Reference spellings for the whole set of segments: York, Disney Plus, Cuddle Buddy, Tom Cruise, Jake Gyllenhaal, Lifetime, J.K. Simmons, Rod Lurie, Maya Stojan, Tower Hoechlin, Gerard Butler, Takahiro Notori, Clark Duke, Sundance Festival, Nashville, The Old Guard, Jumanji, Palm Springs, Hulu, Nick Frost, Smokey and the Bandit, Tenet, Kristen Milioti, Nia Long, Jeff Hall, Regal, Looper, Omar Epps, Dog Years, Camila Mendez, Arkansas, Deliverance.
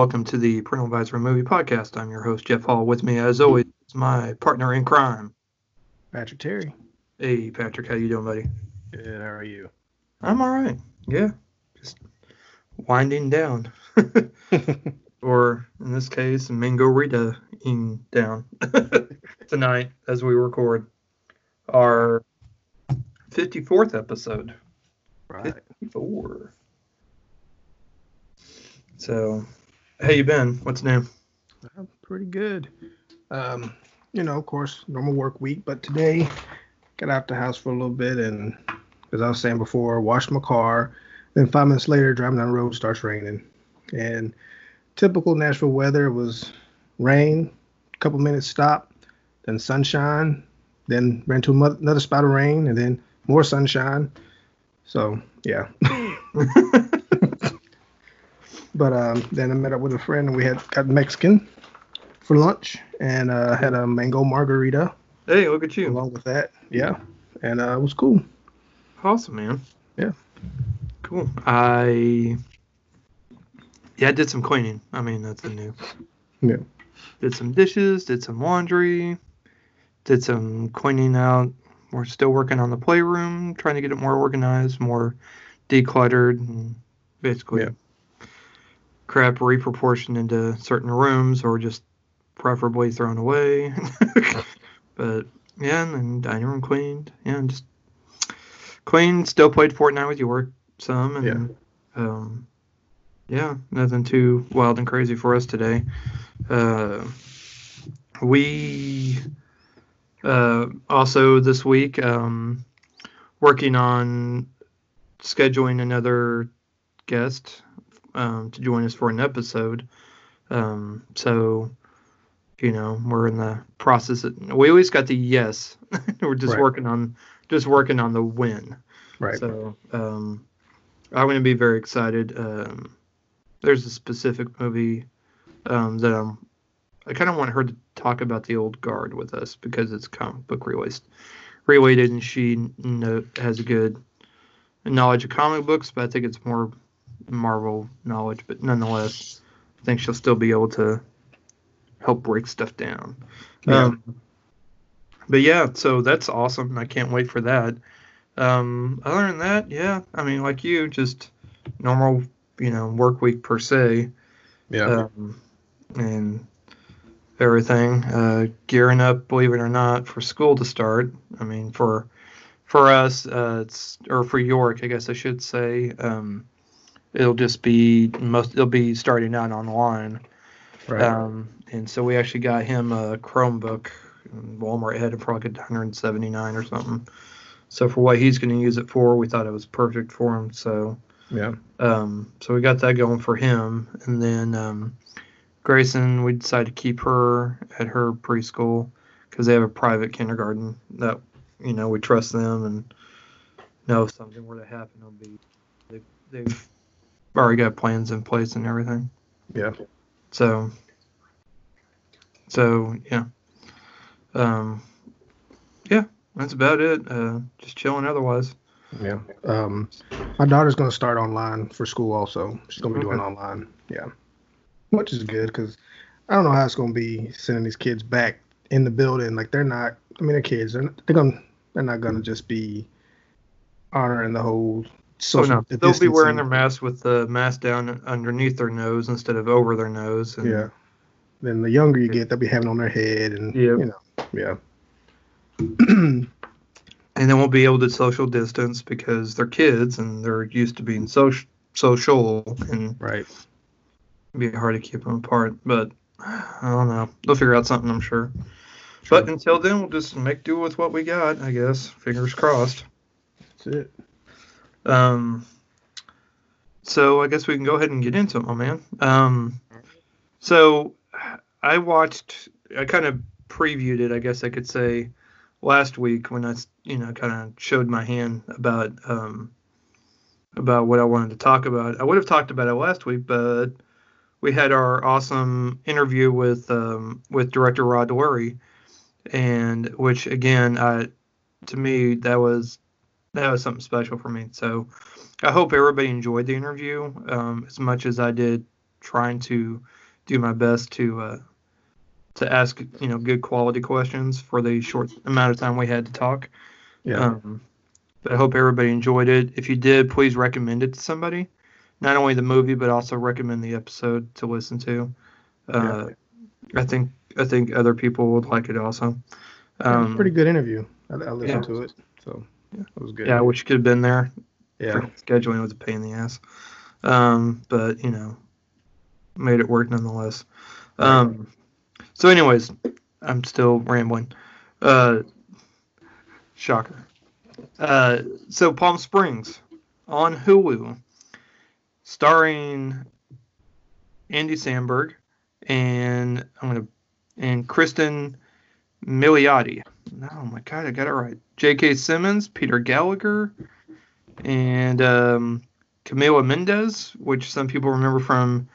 welcome to the Parental Advisory Movie Podcast. I'm your host, Jeff Hall. With me, as always, is my partner in crime, Patrick Terry. Hey, Patrick, how you doing, buddy? Good, how are you? I'm all right. Yeah, just winding down. Or, in this case, Mango Rita-ing down tonight as we record our 54th episode. Right. 54. So, how you been? What's new? I'm pretty good. You know, of course, normal work week, but today got out the house for a little bit and, as I was saying before, washed my car. Then 5 minutes later, driving down the road, starts raining. And typical Nashville weather, it was rain, a couple minutes stop, then sunshine, then ran to another spot of rain, and then more sunshine. So, yeah. But then I met up with a friend, and we got Mexican for lunch, and had a mango margarita. Hey, look at you. Along with that, yeah. And it was cool. Awesome, man. Yeah. Cool. I did some cleaning. I mean, nothing new. Yeah. Did some dishes, did some laundry, did some cleaning out. We're still working on the playroom, trying to get it more organized, more decluttered, and basically... Yeah. Crap reproportioned into certain rooms or just preferably thrown away. But yeah, and then dining room cleaned. Yeah, and just cleaned. Still played Fortnite with York some. And, yeah. Yeah, nothing too wild and crazy for us today. We also this week working on scheduling another guest to join us for an episode. So, you know, we're in the process of, we always got the yes. We're just right. working on the when. Right. So, I'm going to be very excited. There's a specific movie that I kind of want her to talk about The Old Guard with us because it's comic book related, and she has a good knowledge of comic books, but I think it's more Marvel knowledge, but nonetheless, I think she'll still be able to help break stuff down. Yeah. But yeah, so that's awesome. I can't wait for that. Other than that, yeah, I mean, like you, just normal, you know, work week per se. Yeah. And everything. Gearing up, believe it or not, for school to start. I mean, for us, for York, I guess I should say. It'll just be it'll be starting out online. Right. And so we actually got him a Chromebook. Walmart had it probably 179 or something. So for what he's going to use it for, we thought it was perfect for him. So yeah. So we got that going for him, and then Grayson, we decided to keep her at her preschool because they have a private kindergarten that, you know, we trust them, and know if something were to happen, it'll be they've already got plans in place and everything. Yeah. So yeah. Yeah, that's about it. Just chilling otherwise. Yeah. My daughter's going to start online for school also. She's going to be doing online. Yeah. Which is good because I don't know how it's going to be sending these kids back in the building. Like they're kids. They're not going to just be honoring the whole. So they'll be wearing their masks with the mask down underneath their nose instead of over their nose. And yeah. Then the younger you get, they'll be having it on their head, and yep. You know, yeah. And then we'll be able to social distance because they're kids and they're used to being social, and right. It'd be hard to keep them apart. But I don't know. They'll figure out something, I'm sure. But until then, we'll just make do with what we got, I guess. Fingers crossed. That's it. So I guess we can go ahead and get into it, my man. So I kind of previewed it, I guess I could say, last week when I, you know, kind of showed my hand about what I wanted to talk about. I would have talked about it last week, but we had our awesome interview with director Rod Lurie, and which again, to me, that was something special for me. So I hope everybody enjoyed the interview as much as I did trying to do my best to ask, you know, good quality questions for the short amount of time we had to talk. Yeah. But I hope everybody enjoyed it. If you did, please recommend it to somebody. Not only the movie, but also recommend the episode to listen to. Yeah. I think other people would like it also. It was a pretty good interview. I listened to it, so it was good. Yeah, I wish you could have been there. Yeah, scheduling was a pain in the ass, but you know, made it work nonetheless. So, anyways, I'm still rambling. Shocker. So Palm Springs on Hulu, starring Andy Samberg and Kristen Milioti. Oh my God, I got it right. J.K. Simmons, Peter Gallagher, and Camila Mendez, which some people remember from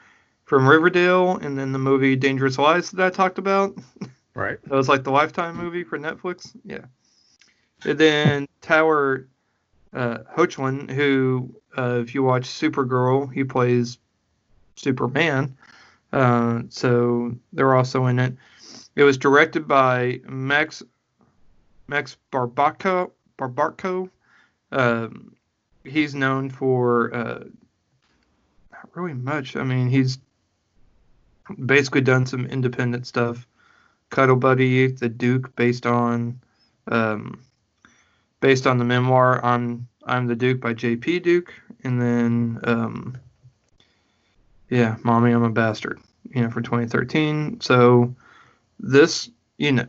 Riverdale, and then the movie Dangerous Lives that I talked about. Right. That was like the Lifetime movie for Netflix. Yeah. And then Tower Hoechlin, who, if you watch Supergirl, he plays Superman. So they're also in it. It was directed by Max Barbarco. He's known for not really much. I mean, he's basically done some independent stuff. Cuddle Buddy, The Duke, based on the memoir I'm the Duke by J.P. Duke, and then Mommy, I'm a Bastard, you know, for 2013. So this, you know,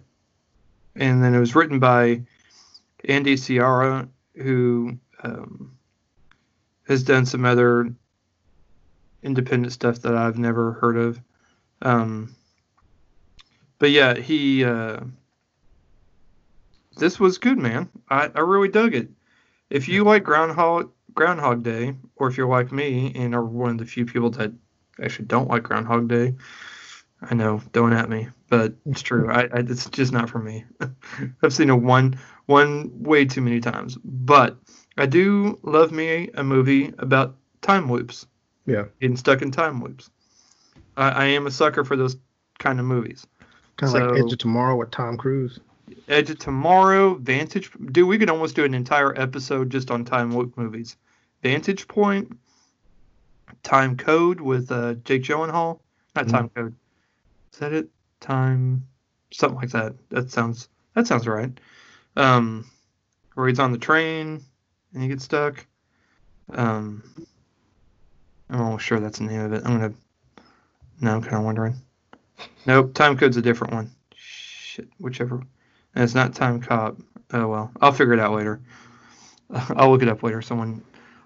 and then it was written by Andy Samberg, who has done some other independent stuff that I've never heard of. But yeah, he this was good, man. I really dug it. If you like Groundhog Day, or if you're like me and are one of the few people that actually don't like Groundhog Day, I know, don't at me, but it's true. I it's just not for me. I've seen it one way too many times. But I do love me a movie about time loops. Yeah, getting stuck in time loops. I am a sucker for those kind of movies. Kind of like Edge of Tomorrow with Tom Cruise. Edge of Tomorrow, Vantage. Dude, we could almost do an entire episode just on time loop movies. Vantage Point, Time Code with Jake Gyllenhaal. Not Time Code. Is that it? Time, something like that. That sounds right. Where he's on the train and he gets stuck. I'm almost sure that's the name of it. I'm kind of wondering. Nope, Time Code's a different one. Shit, whichever. And it's not Time Cop. Oh, well. I'll figure it out later. I'll look it up later.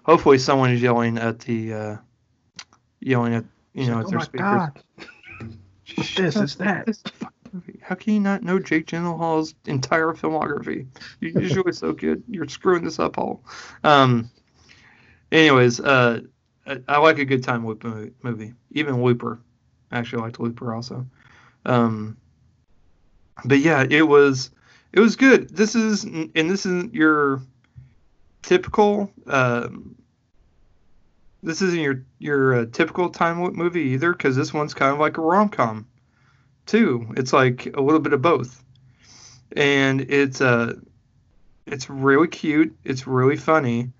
Hopefully someone is yelling at the, at their speakers. Oh, my God. This is that. How can you not know Jake Gyllenhaal's entire filmography? You're usually so good. You're screwing this up all. Anyways, I like a good time loop movie. Even Looper. I actually liked Looper also. But yeah, it was good. This isn't your typical time loop movie either, because this one's kind of like a rom-com too. It's like a little bit of both, and it's really cute. It's really funny,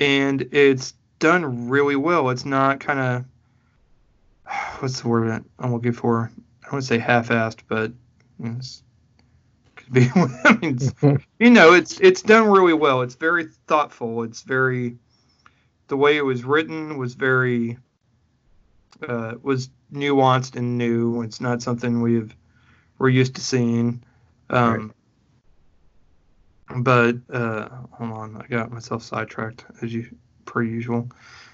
and it's done really well. It's not kind of, what's the word I'm looking for? I wouldn't say half-assed, but it could be. I mean, you know, it's done really well. It's very thoughtful. It's very, the way it was written was very was nuanced and new. It's not something we're used to seeing. Right. But hold on, I got myself sidetracked per usual.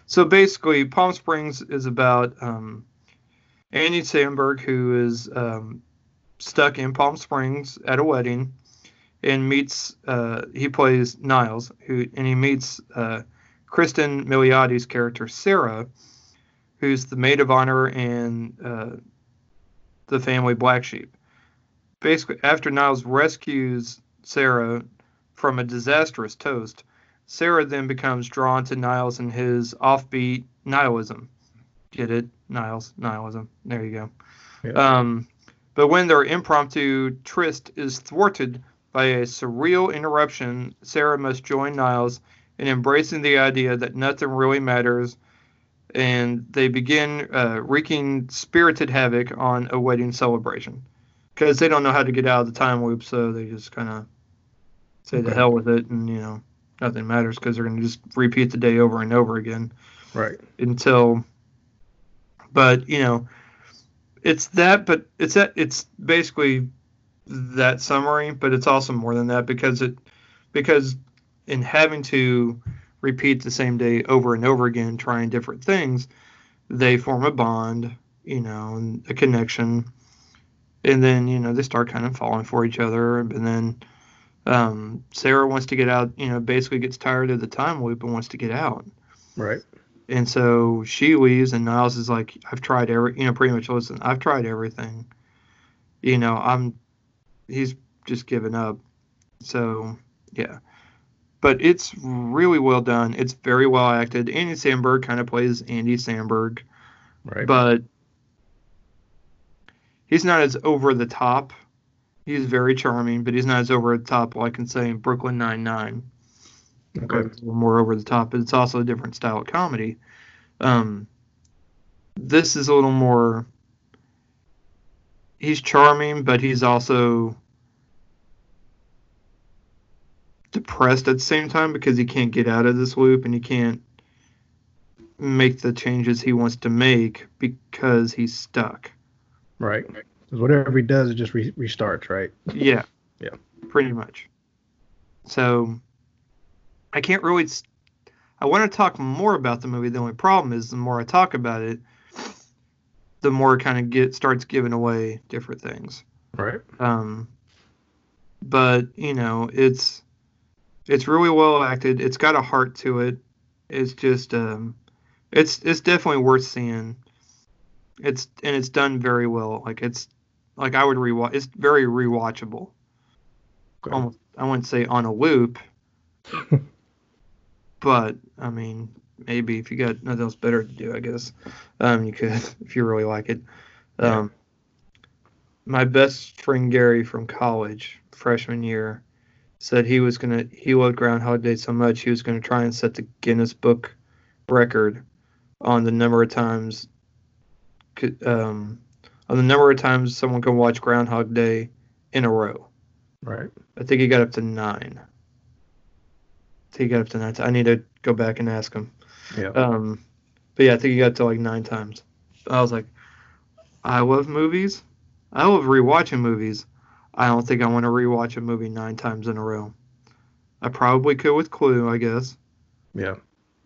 So basically, Palm Springs is about. Andy Samberg, who is stuck in Palm Springs at a wedding, and meets he plays Niles, he meets Kristen Milioti's character Sarah, who's the maid of honor and the family black sheep. Basically, after Niles rescues Sarah from a disastrous toast, Sarah then becomes drawn to Niles and his offbeat nihilism. Get it? Nihilism. There you go. Yeah. But when their impromptu tryst is thwarted by a surreal interruption, Sarah must join Niles in embracing the idea that nothing really matters, and they begin wreaking spirited havoc on a wedding celebration. Because they don't know how to get out of the time loop, so they just kind of say to hell with it, and, you know, nothing matters because they're going to just repeat the day over and over again. Right. Until... But, you know, it's that, but it's basically that summary, but it's also more than that because in having to repeat the same day over and over again, trying different things, they form a bond, you know, and a connection. And then, you know, they start kind of falling for each other. And then Sarah wants to get out, you know, basically gets tired of the time loop and wants to get out. Right. And so she leaves, and Niles is like, I've tried every, you know, pretty much, listen, I've tried everything. You know, he's just given up. So, yeah. But it's really well done. It's very well acted. Andy Samberg kind of plays Andy Samberg. Right. But he's not as over the top. He's very charming, but he's not as over the top, like in, say, Brooklyn Nine-Nine. Okay. A little more over the top, but it's also a different style of comedy. This is a little more. He's charming, but he's also depressed at the same time because he can't get out of this loop and he can't make the changes he wants to make because he's stuck. Right. Because whatever he does, it just restarts, right? Yeah. Yeah. Pretty much. So. I can't really. I want to talk more about the movie. The only problem is the more I talk about it, the more it kind of starts giving away different things. Right. But you know, it's really well acted. It's got a heart to it. It's just it's definitely worth seeing. It's done very well. Like I would rewatch. It's very rewatchable. Okay. Almost, I wouldn't say on a loop. But, I mean, maybe if you got nothing else better to do, I guess, you could, if you really like it. My best friend Gary from college, freshman year, said he loved Groundhog Day so much he was going to try and set the Guinness Book record on the number of times someone can watch Groundhog Day in a row. Right. I think he got up to 9. He got up to 9. I need to go back and ask him. Yeah. But yeah, I think he got to like 9 times. I was like, I love movies. I love rewatching movies. I don't think I want to rewatch a movie 9 times in a row. I probably could with Clue, I guess. Yeah. I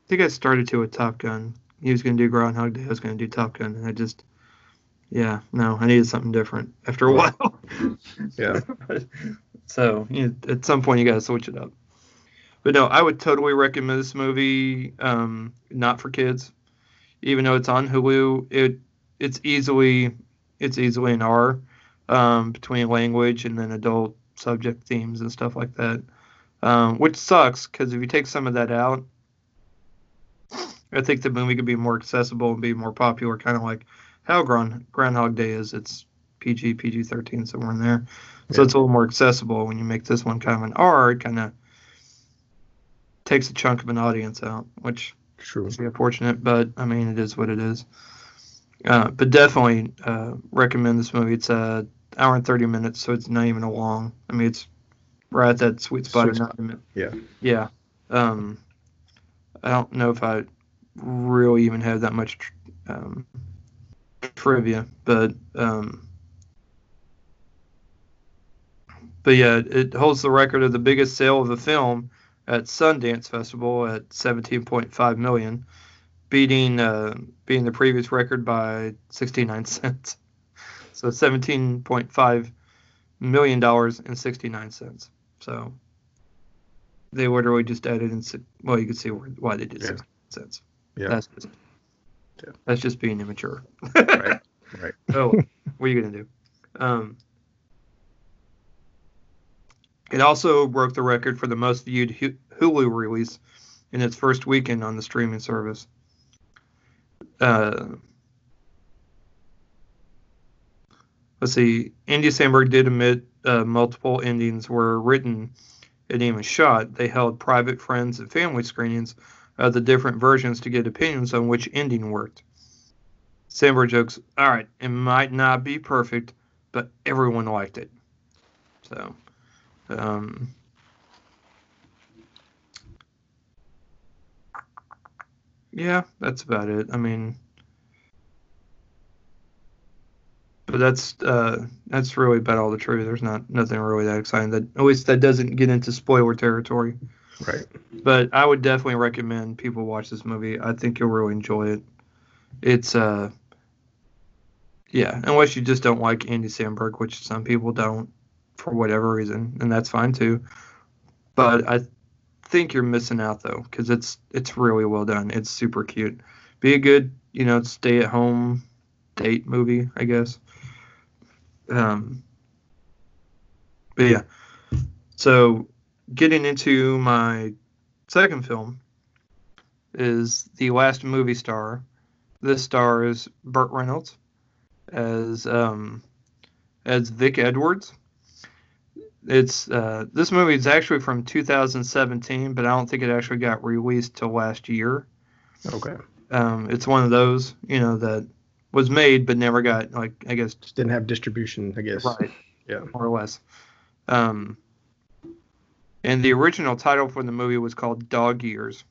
think I started to with Top Gun. He was going to do Groundhog Day. I was going to do Top Gun. And I just, yeah, no, I needed something different after a while. Yeah. So you know, at some point, you got to switch it up. But no, I would totally recommend this movie. Not for kids, even though it's on Hulu. It's easily an R, between language and then adult subject themes and stuff like that, which sucks because if you take some of that out, I think the movie could be more accessible and be more popular. Kind of like how Groundhog Day is. It's PG-13 somewhere in there, so it's a little more accessible. When you make this one kind of an R, it kind of takes a chunk of an audience out, which is unfortunate, but I mean, it is what it is. But definitely recommend this movie. It's an hour and 30 minutes, so it's not even a long. I mean, it's right at that sweet spot. Yeah. Yeah. I don't know if I really even have that much trivia, but yeah, it holds the record of the biggest sale of the film at Sundance Festival at $17.5 million, beating the previous record by 69 cents. So $17.5 million and 69 cents. So they literally just added in. Well, you can see why they did 69 cents. Yeah, that's just being immature. Right. Right. Oh, what are you gonna do? It also broke the record for the most viewed Hulu release in its first weekend on the streaming service. Let's see. Andy Samberg did admit multiple endings were written and even shot. They held private friends and family screenings of the different versions to get opinions on which ending worked. Samberg jokes, all right, it might not be perfect, but everyone liked it. So, yeah, that's about it. I mean, but that's really about all the truth. There's nothing really that exciting. That at least that doesn't get into spoiler territory. Right. But I would definitely recommend people watch this movie. I think you'll really enjoy it. It's yeah, unless you just don't like Andy Samberg, which some people don't for whatever reason, and that's fine too. But I think you're missing out though, because it's really well done. It's super cute. Be a good, you know, stay at home date movie, I guess. But yeah, so getting into my second film is The Last Movie Star. This stars Burt Reynolds as Vic Edwards. It's this movie is actually from 2017, but I don't think it actually got released till last year. Okay. It's one of those, you know, that was made but never got, like, I guess just didn't have distribution, I guess. Right. Yeah. More or less. And the original title for the movie was called Dog Years.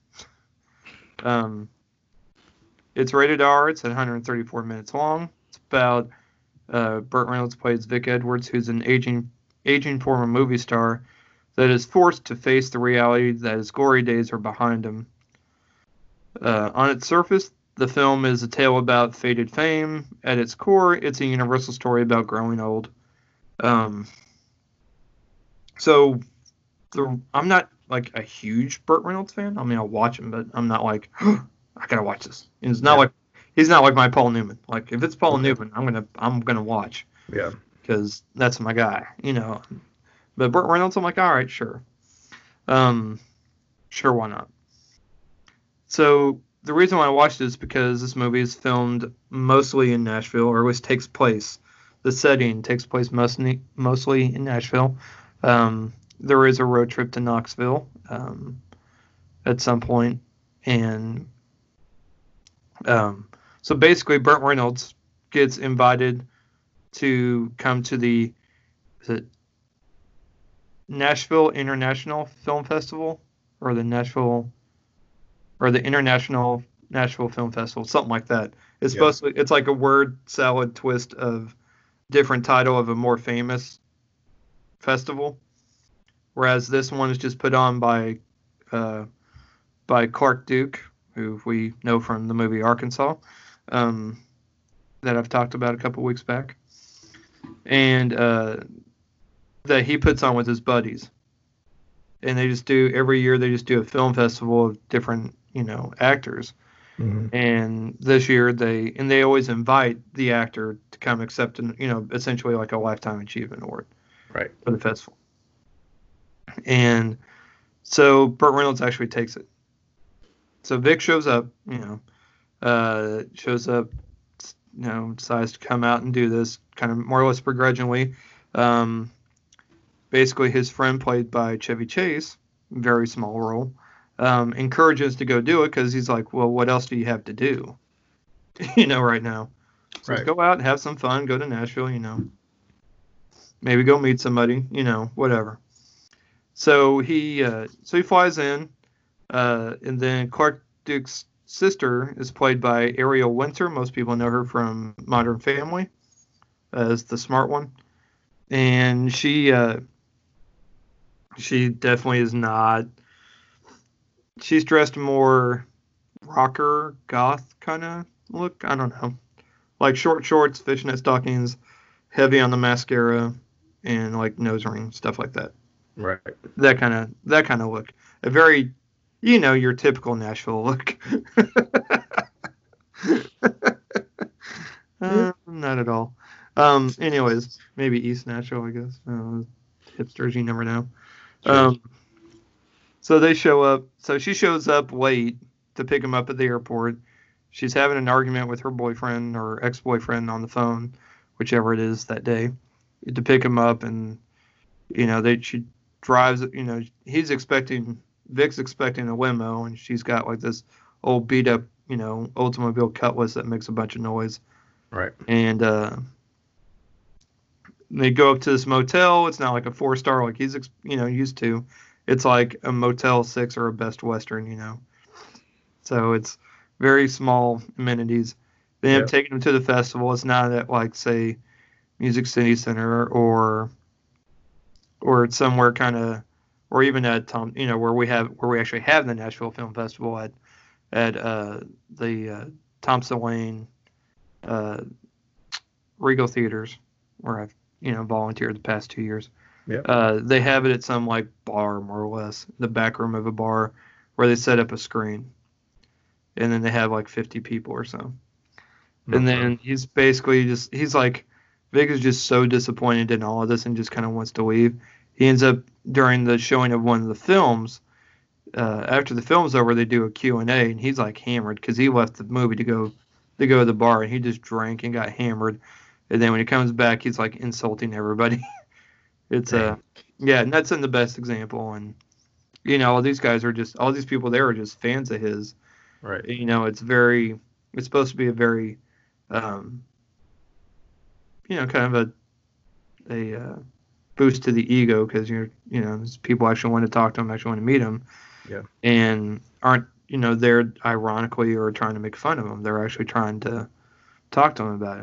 It's rated R. It's 134 minutes long. It's about Burt Reynolds plays Vic Edwards, who's an aging former movie star that is forced to face the reality that his glory days are behind him. On its surface, the film is a tale about faded fame. At its core, it's a universal story about growing old. I'm not like a huge Burt Reynolds fan. I mean, I'll watch him, but I'm not like, I gotta watch this. And it's not like he's not like my Paul Newman. Like if it's Paul Newman, I'm gonna watch. Yeah, because that's my guy, you know. But Burt Reynolds, I'm like, all right, sure, sure, why not? So the reason why I watched it is because this movie is filmed mostly in Nashville, or at least takes place. The setting takes place mostly in Nashville. There is a road trip to Knoxville at some point, and so basically Burt Reynolds gets invited to come to the Nashville International Film Festival or the International Nashville Film Festival, something like that. It's supposed to, it's like a word salad twist of different title of a more famous festival. Whereas this one is just put on by Clark Duke, who we know from the movie Arkansas, that I've talked about a couple weeks back, and that he puts on with his buddies. And they just do, every year, they just do a film festival of different, you know, actors. Mm-hmm. And this year, they always invite the actor to come accept, you know, essentially like a Lifetime Achievement Award, right, for the festival. And so Burt Reynolds actually takes it. So Vic shows up, you know, decides to come out and do this kind of more or less begrudgingly. Basically, his friend, played by Chevy Chase, very small role, encourages to go do it because he's like, well, what else do you have to do, you know, right now? So right. Go out, have some fun, go to Nashville, you know, maybe go meet somebody, you know, whatever. So he flies in. And then Clark Duke's sister is played by Ariel Winter. Most people know her from Modern Family as the smart one. And she definitely is not. She's dressed more rocker, goth kind of look. I don't know. Like short shorts, fishnet stockings, heavy on the mascara, and like nose ring, stuff like that. Right. That kind of look. A very, you know, your typical Nashville look. Not at all. Anyways, maybe East Nashville, I guess. Hipsters, you never know. So they show up. So she shows up late to pick him up at the airport. She's having an argument with her boyfriend or ex-boyfriend on the phone, whichever it is that day, to pick him up. And, you know, she drives, you know, Vic's expecting a limo, and she's got like this old beat up, you know, Oldsmobile Cutlass that makes a bunch of noise. Right. And they go up to this motel. It's not like a 4-star like he's, you know, used to. It's like a Motel 6 or a Best Western, you know. So it's very small amenities. They have taken him to the festival. It's not at, like, say, Music City Center or somewhere kind of, or even at Tom, you know, where we actually have the Nashville Film Festival at the Thompson Lane Regal Theaters, where I've, you know, volunteered the past 2 years. Yep. They have it at some, like, bar, more or less, the back room of a bar where they set up a screen. And then they have, like, 50 people or so. Mm-hmm. And then he's basically just – he's, like – Vic is just so disappointed in all of this and just kind of wants to leave. He ends up, during the showing of one of the films, after the film's over, they do a Q&A, and he's, like, hammered because he left the movie to go to the bar, and he just drank and got hammered. And then when he comes back, he's, like, insulting everybody. It's and that's in the best example. And, you know, all these people there are just fans of his. Right. You know, it's supposed to be a very, you know, kind of a boost to the ego, because you know, people actually want to talk to him, actually want to meet him. Yeah. And aren't, you know, they're ironically or trying to make fun of him. They're actually trying to talk to him about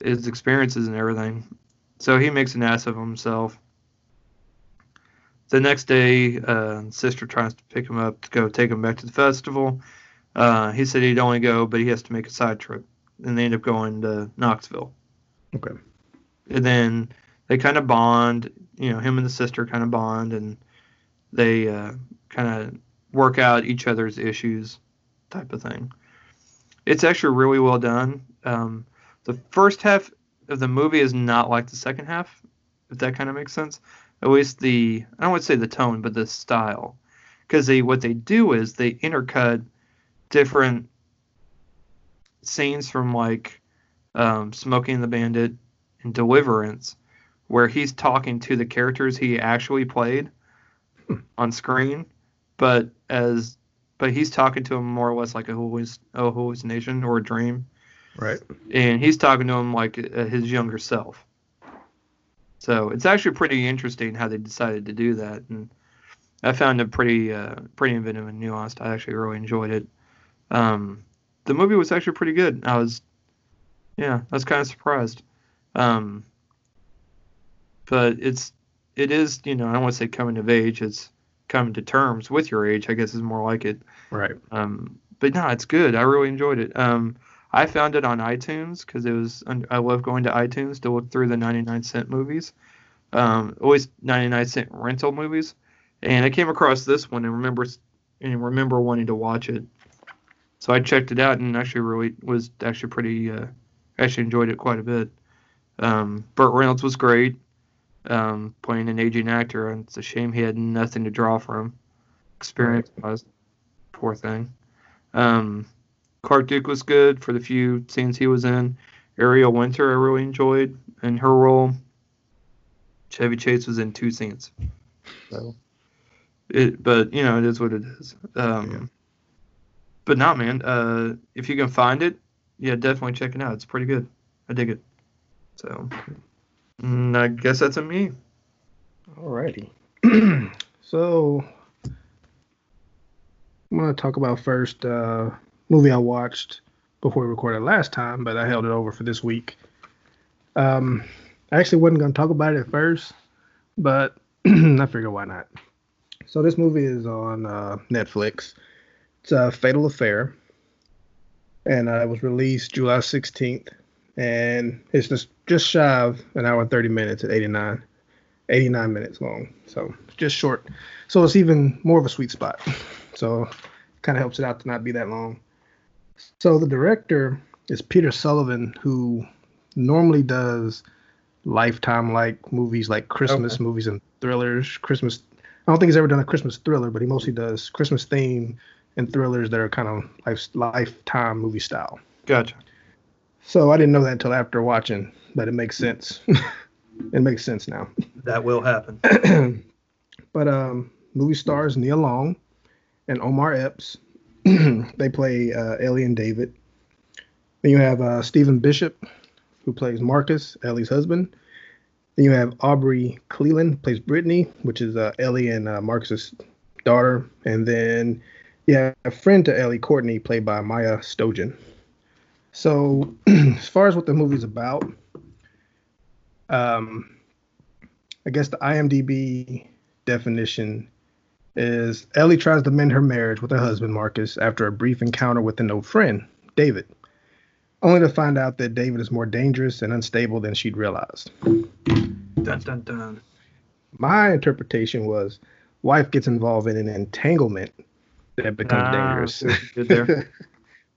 it. His experiences and everything. So he makes an ass of himself. The next day, sister tries to pick him up to go take him back to the festival. He said he'd only go, but he has to make a side trip. And they end up going to Knoxville. Okay. And then they kind of bond. You know, him and the sister kind of bond, and they kind of work out each other's issues type of thing. It's actually really well done. The first half of the movie is not like the second half, if that kind of makes sense. At least I don't want to say the tone, but the style. Because what they do is they intercut different scenes from, like, Smokey and the Bandit and Deliverance, where he's talking to the characters he actually played on screen, but he's talking to them more or less like a hallucination or a dream. Right. And he's talking to him like his younger self. So it's actually pretty interesting how they decided to do that. And I found it pretty inventive and nuanced. I actually really enjoyed it. The movie was actually pretty good. I was kind of surprised. But it is, you know, I don't want to say coming of age. It's coming to terms with your age, I guess, is more like it. Right. But no, it's good. I really enjoyed it. I found it on iTunes because I love going to iTunes to look through the 99-cent movies, always 99-cent rental movies. And I came across this one and remember wanting to watch it. So I checked it out and actually actually enjoyed it quite a bit. Burt Reynolds was great, playing an aging actor, and it's a shame he had nothing to draw from experience-wise. Poor thing. Clark Duke was good for the few scenes he was in. Ariel Winter I really enjoyed in her role. Chevy Chase was in 2 scenes. So but you know, it is what it is. But not, man. If you can find it, yeah, definitely check it out. It's pretty good. I dig it. So I guess that's a me. Alrighty. So I'm gonna talk about first movie I watched before we recorded last time, but I held it over for this week. I actually wasn't going to talk about it at first, but I figured why not. So this movie is on Netflix. It's Fatal Affair, and it was released July 16th, and it's just shy of an hour and 30 minutes at 89 minutes long, so just short. So it's even more of a sweet spot, so kind of helps it out to not be that long. So the director is Peter Sullivan, who normally does Lifetime-like movies, like Christmas movies and thrillers. I don't think he's ever done a Christmas thriller, but he mostly does Christmas theme and thrillers that are kind of Lifetime movie style. Gotcha. So I didn't know that until after watching, but it makes sense. It makes sense now. That will happen. But movie stars Nia Long and Omar Epps. They play Ellie and David. Then you have Stephen Bishop, who plays Marcus, Ellie's husband. Then you have Aubrey Cleland, who plays Brittany, which is Ellie and Marcus's daughter. And then you have a friend to Ellie, Courtney, played by Maya Stojan. So as far as what the movie's about, I guess the IMDb definition is Ellie tries to mend her marriage with her husband, Marcus, after a brief encounter with an old friend, David, only to find out that David is more dangerous and unstable than she'd realized. Dun, dun, dun. My interpretation was wife gets involved in an entanglement that becomes dangerous. Good there.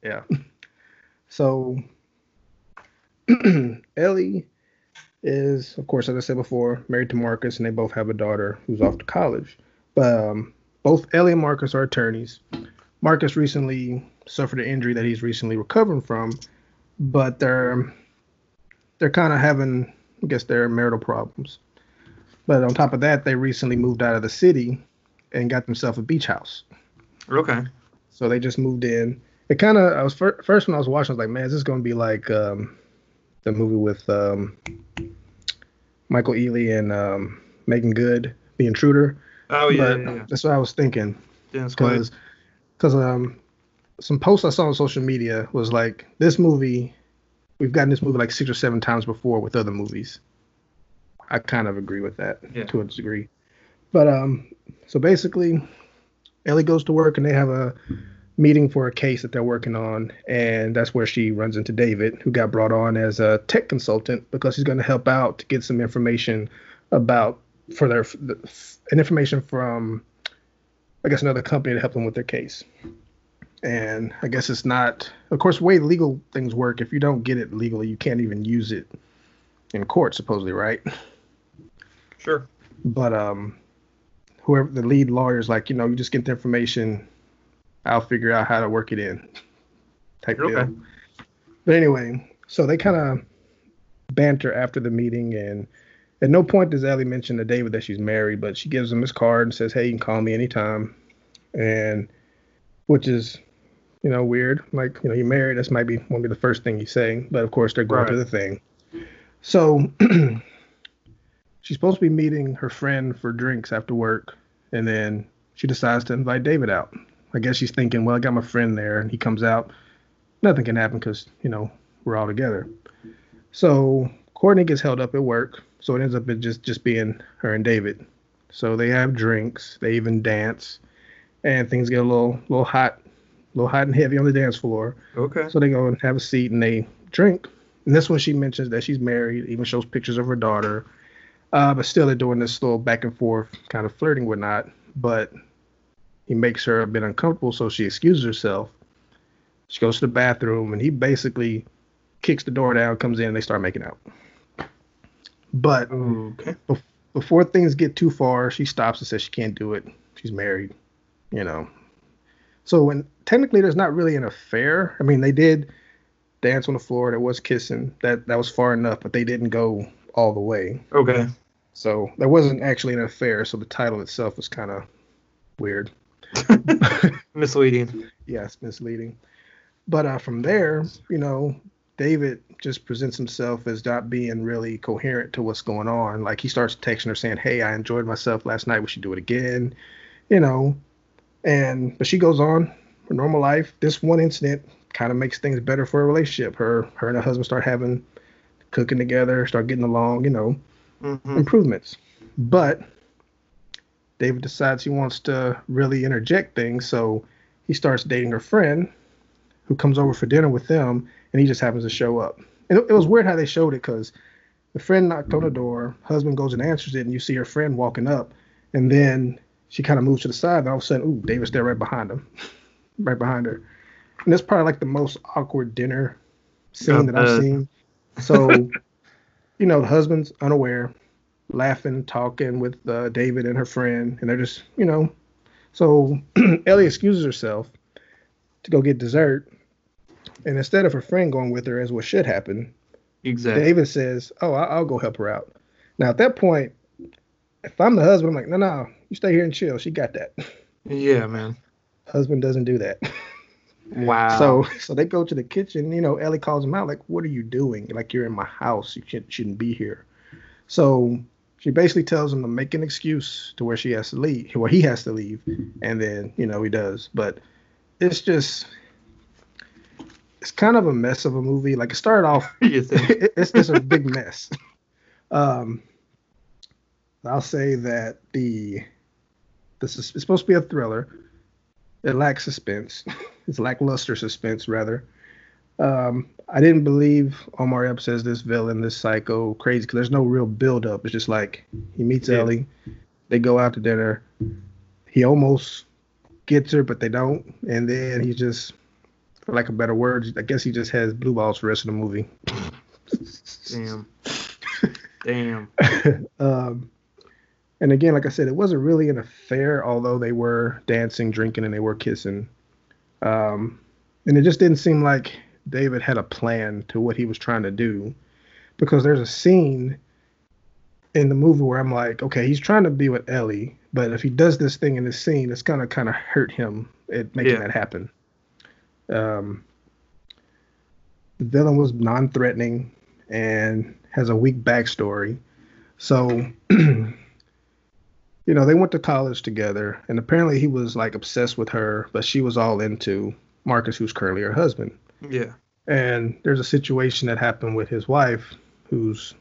Yeah. So Ellie is, of course, as I said before, married to Marcus, and they both have a daughter who's off to college. But both Ellie and Marcus are attorneys. Marcus recently suffered an injury that he's recently recovering from, but they're kind of having, I guess, their marital problems. But on top of that, they recently moved out of the city and got themselves a beach house. Okay. So they just moved in. It kind of, I was first when I was watching, I was like, man, is this going to be like the movie with Michael Ealy and Megan Good, The Intruder? Oh, yeah, yeah. That's what I was thinking. Yeah, because some posts I saw on social media was like, this movie, we've gotten this movie like 6 or 7 times before with other movies. I kind of agree with that to a degree. But so basically, Ellie goes to work and they have a meeting for a case that they're working on. And that's where she runs into David, who got brought on as a tech consultant because he's going to help out to get some information about information from, I guess, another company to help them with their case. And I guess it's not, of course, the way legal things work, if you don't get it legally, you can't even use it in court, supposedly, right? Sure. But whoever the lead lawyer is like, you know, you just get the information, I'll figure out how to work it in type deal. Okay. But anyway, so they kind of banter after the meeting, and at no point does Ellie mention to David that she's married, but she gives him his card and says, hey, you can call me anytime. And which is, you know, weird. Like, you know, you're married. This might be won't be the first thing you say. But, of course, they're going through the thing. So she's supposed to be meeting her friend for drinks after work. And then she decides to invite David out. I guess she's thinking, well, I got my friend there. And he comes out. Nothing can happen because, you know, we're all together. So Courtney gets held up at work. So it ends up just being her and David. So they have drinks, they even dance, and things get a little hot and heavy on the dance floor. Okay. So they go and have a seat and they drink. And that's when she mentions that she's married, even shows pictures of her daughter. But still they're doing this little back and forth, kind of flirting with not. But he makes her a bit uncomfortable, so she excuses herself. She goes to the bathroom, and he basically kicks the door down, comes in, and they start making out. But before things get too far, she stops and says she can't do it. She's married, you know. So when technically there's not really an affair. I mean, they did dance on the floor. There was kissing. That was far enough, but they didn't go all the way. Okay. So there wasn't actually an affair. So the title itself was kind of weird. Misleading. Yes, misleading. But from there, you know, David just presents himself as not being really coherent to what's going on. Like, he starts texting her saying, hey, I enjoyed myself last night. We should do it again, you know. But she goes on her normal life. This one incident kind of makes things better for her relationship. Her and her husband start having cooking together, start getting along, you know, improvements. But David decides he wants to really interject things. So he starts dating her friend who comes over for dinner with them. And he just happens to show up. And it was weird how they showed it, because the friend knocked on the door, husband goes and answers it, and you see her friend walking up. And then she kind of moves to the side, and all of a sudden, ooh, David's there right behind her. And that's probably like the most awkward dinner scene that I've seen. So, you know, the husband's unaware, laughing, talking with David and her friend, and they're just, you know. So Ellie excuses herself to go get dessert. And instead of her friend going with her, as what should happen, exactly, David says, "Oh, I'll go help her out." Now, at that point, if I'm the husband, I'm like, no, you stay here and chill. She got that. Yeah, man. Husband doesn't do that. Wow. So they go to the kitchen. You know, Ellie calls him out, like, "What are you doing? Like, you're in my house. You shouldn't be here." So she basically tells him to make an excuse to where she has to leave, where he has to leave. And then, you know, he does. But it's just, it's kind of a mess of a movie. Like, it started off, it's just a big mess. I'll say that it's supposed to be a thriller. It lacks suspense. It's lackluster suspense, rather. I didn't believe Omar Epps as this villain, this psycho, crazy, because there's no real build-up. It's just like he meets Ellie. They go out to dinner. He almost gets her, but they don't. And then he just, for lack of better words, I guess he just has blue balls for the rest of the movie. Damn. And again, like I said, it wasn't really an affair, although they were dancing, drinking, and they were kissing. And it just didn't seem like David had a plan to what he was trying to do, because there's a scene in the movie where I'm like, okay, he's trying to be with Ellie, but if he does this thing in this scene, it's going to kind of hurt him at making that happen. The villain was non-threatening and has a weak backstory. So, you know, they went to college together, and apparently he was like obsessed with her, but she was all into Marcus, who's currently her husband. Yeah. And there's a situation that happened with his wife, who's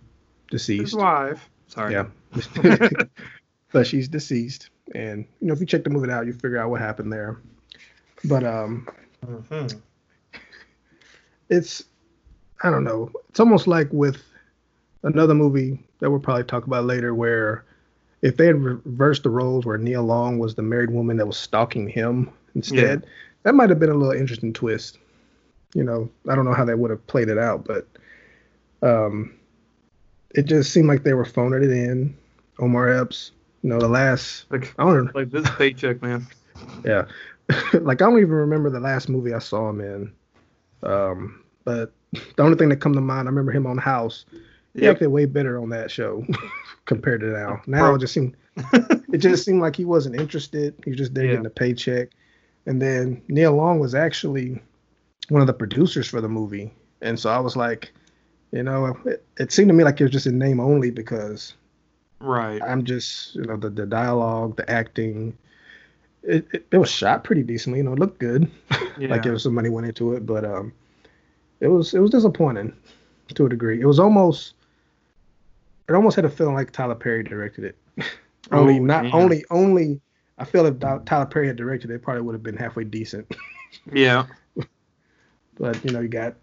deceased. His wife. Sorry. Yeah. But she's deceased. And, you know, if you check the movie out, you figure out what happened there. But it's, I don't know. It's almost like with another movie that we'll probably talk about later, where if they had reversed the roles where Nia Long was the married woman that was stalking him instead, that might have been a little interesting twist. You know, I don't know how they would have played it out, but it just seemed like they were phoning it in. Omar Epps, you know, the last, like, I don't know. Like, this paycheck, man. Yeah. Like, I don't even remember the last movie I saw him in. But the only thing that come to mind, I remember him on House. He acted way better on that show compared to now. Now it just seemed like he wasn't interested. He was just there getting a paycheck. And then Nia Long was actually one of the producers for the movie. And so I was like, you know, it seemed to me like it was just in name only, because I'm just, you know, the dialogue, the acting, it was shot pretty decently, you know, it looked good. Like it was, some money went into it, but it was disappointing to a degree. It was almost, it almost had a feeling like Tyler Perry directed it. I feel if Tyler Perry had directed it, it probably would have been halfway decent. Yeah. But, you know, you got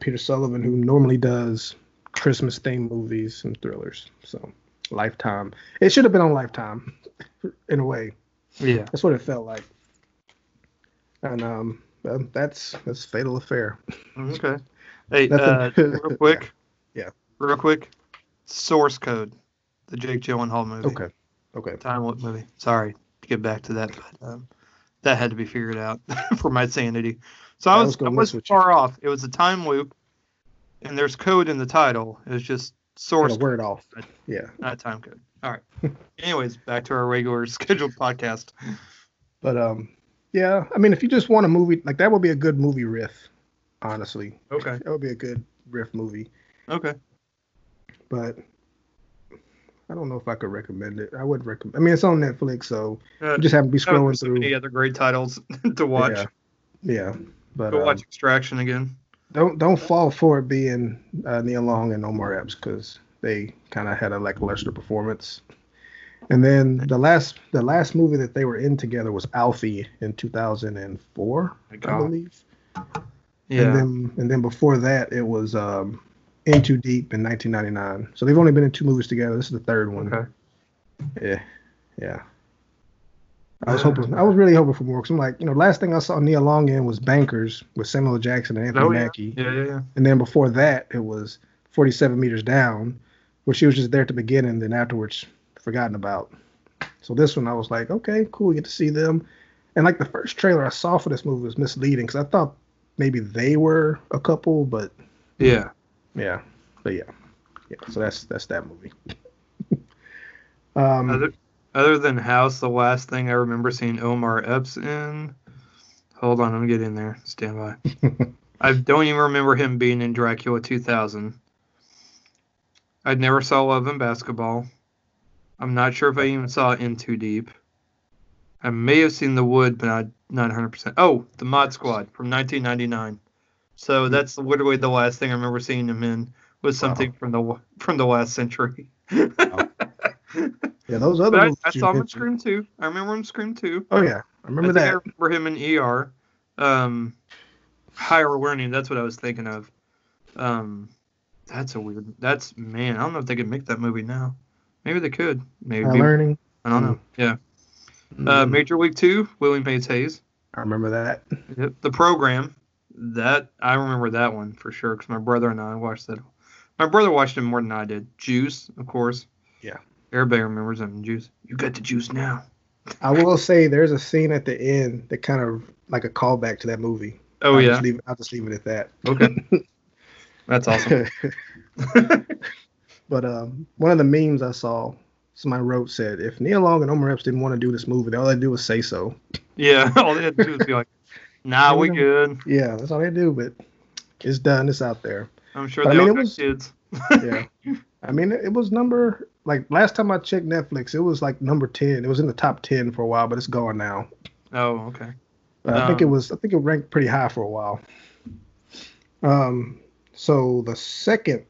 Peter Sullivan, who normally does Christmas-themed movies and thrillers. So, Lifetime. It should have been on Lifetime, in a way. Yeah. That's what it felt like. And well, that's Fatal Affair. Okay. Hey, real quick. Yeah. Real quick. Source Code, the Jake Gyllenhaal movie. Okay. Time Loop movie. Sorry to get back to that, but that had to be figured out for my sanity. So I wasn't far off. It was a time loop, and there's code in the title. It was just source code. Word off. Yeah. Not time code. All right. Anyways, back to our regular scheduled podcast. But, yeah, I mean, if you just want a movie, like, that would be a good movie riff, honestly. Okay. That would be a good riff movie. Okay. But I don't know if I could recommend it. I would recommend, I mean, it's on Netflix, so you just happen to be scrolling through. Any other great titles to watch. Yeah. But go watch Extraction again. Don't fall for it being Nia Long and Omar Epps, because they kind of had a lackluster performance. And then the last movie that they were in together was Alfie in 2004, I believe. Yeah. And then before that it was In Too Deep in 1999. So they've only been in two movies together. This is the third one. Okay. Yeah. I was really hoping for more, because I'm like, you know, last thing I saw Nia Long in was Bankers with Samuel L. Jackson and Anthony Mackie. Yeah. And then before that, it was 47 Meters Down, where she was just there at the beginning, then afterwards forgotten about. So this one, I was like, okay, cool, you get to see them. And like the first trailer I saw for this movie was misleading, because I thought maybe they were a couple, but yeah. So that's that movie. Other than House, the last thing I remember seeing Omar Epps in. Hold on, I'm getting there. Stand by. I don't even remember him being in Dracula 2000. I never saw Love and Basketball. I'm not sure if I even saw In Too Deep. I may have seen The Wood, but I'm not 100%. Oh, The Mod Squad from 1999. So that's literally the last thing I remember seeing him in, was something from the last century. Wow. Yeah, those other ones. I saw him in Scream 2. I remember him in Scream 2. Oh, yeah. I remember that. I remember him in ER. Higher Learning, that's what I was thinking of. I don't know if they could make that movie now. Maybe they could. Maybe Higher Learning. I don't know. Yeah. Major League 2, William Bates Hayes. I remember that. Yep. The Program. I remember that one for sure, because my brother and I watched that. My brother watched it more than I did. Juice, of course. Yeah. Everybody remembers him in Juice. You got the juice now. I will say there's a scene at the end that kind of like a callback to that movie. Oh, I'll just leave it at that. Okay. That's awesome. But one of the memes I saw, somebody wrote, said, if Nia Long and Omar Epps didn't want to do this movie, all they do is say so. Yeah, all they had to do was be like, nah, we good. Yeah, that's all they do, but it's done. It's out there. I'm sure they all got kids. Yeah. I mean, it was last time I checked Netflix, it was like number 10. It was in the top 10 for a while, but it's gone now. Oh, okay. I think it ranked pretty high for a while. So the second,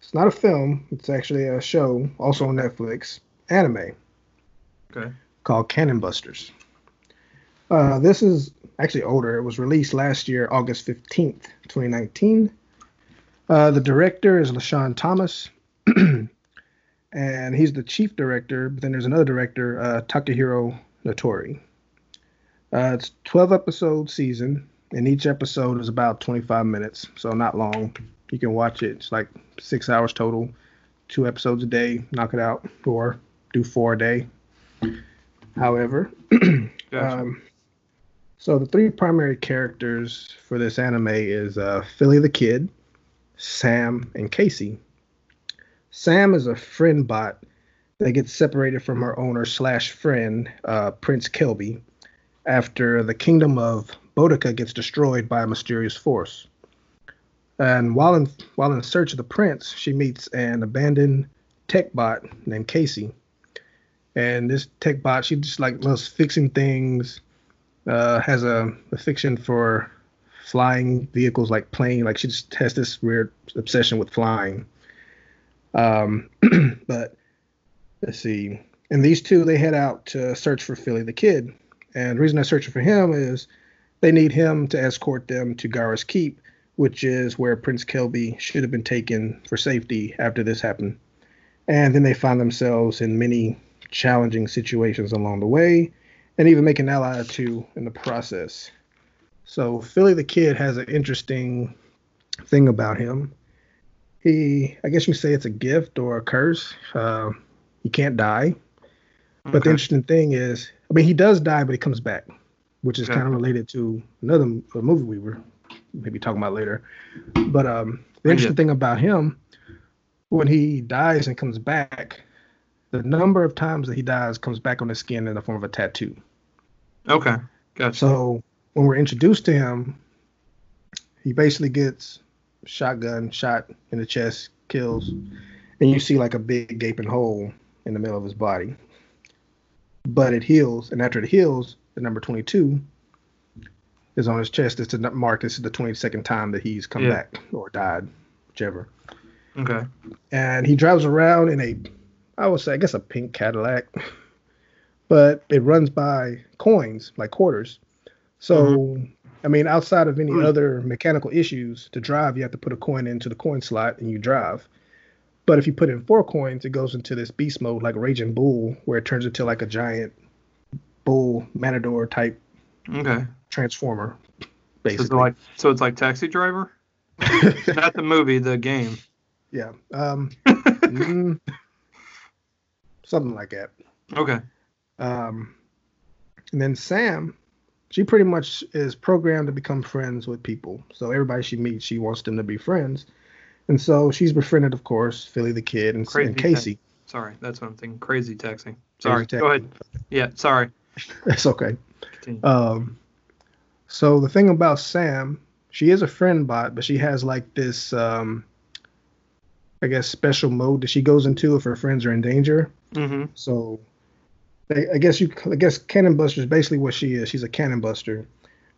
it's not a film. It's actually a show, also on Netflix, anime. Okay. Called Cannon Busters. This is actually older. It was released last year, August 15th, 2019. The director is LaShawn Thomas, and he's the chief director. But then there's another director, Takahiro Notori. It's 12-episode season, and each episode is about 25 minutes, so not long. You can watch it. It's like 6 hours total, 2 episodes a day, knock it out, or do 4 a day. However, gotcha. So the 3 primary characters for this anime is Philly the Kid, Sam, and Casey. Sam is a friend bot that gets separated from her owner/friend, Prince Kelby, after the kingdom of Boudica gets destroyed by a mysterious force. And while in search of the prince, she meets an abandoned tech bot named Casey. And this tech bot, she just loves fixing things, has an affection for flying vehicles like planes. She just has this weird obsession with flying. But let's see. And these two, they head out to search for Philly the Kid. And the reason they're searching for him is they need him to escort them to Gara's Keep, which is where Prince Kelby should have been taken for safety after this happened. And then they find themselves in many challenging situations along the way, and even make an ally or two in the process. So Philly the Kid has an interesting thing about him. He, I guess you say it's a gift or a curse. He can't die. But the interesting thing is, he does die, but he comes back, which is kind of related to another movie we were maybe talking about later. But the interesting thing about him, when he dies and comes back, the number of times that he dies comes back on his skin in the form of a tattoo. Okay, gotcha. So when we're introduced to him, he basically gets shot in the chest, kills, and you see a big gaping hole in the middle of his body. But it heals, and after it heals, the number 22 is on his chest. It's a mark. This is the 22nd time that he's come back or died, whichever. Okay. And he drives around in a pink Cadillac, but it runs by coins, like quarters. So, outside of any other mechanical issues, to drive, you have to put a coin into the coin slot and you drive. But if you put in 4 coins, it goes into this beast mode, like Raging Bull, where it turns into a giant bull, matador type transformer, basically. So it's like Taxi Driver? Not the movie, the game. Yeah. Something like that. Okay. And then Sam, she pretty much is programmed to become friends with people. So everybody she meets, she wants them to be friends. And so she's befriended, of course, Philly the Kid and Casey. Sorry, that's what I'm thinking. Crazy Taxi. Sorry, go ahead. Yeah, sorry. That's okay. Continue. So the thing about Sam, she is a friend bot, but she has like this, I guess, special mode that she goes into if her friends are in danger. Mm-hmm. So I guess Cannon Buster is basically what she is. She's a Cannon Buster,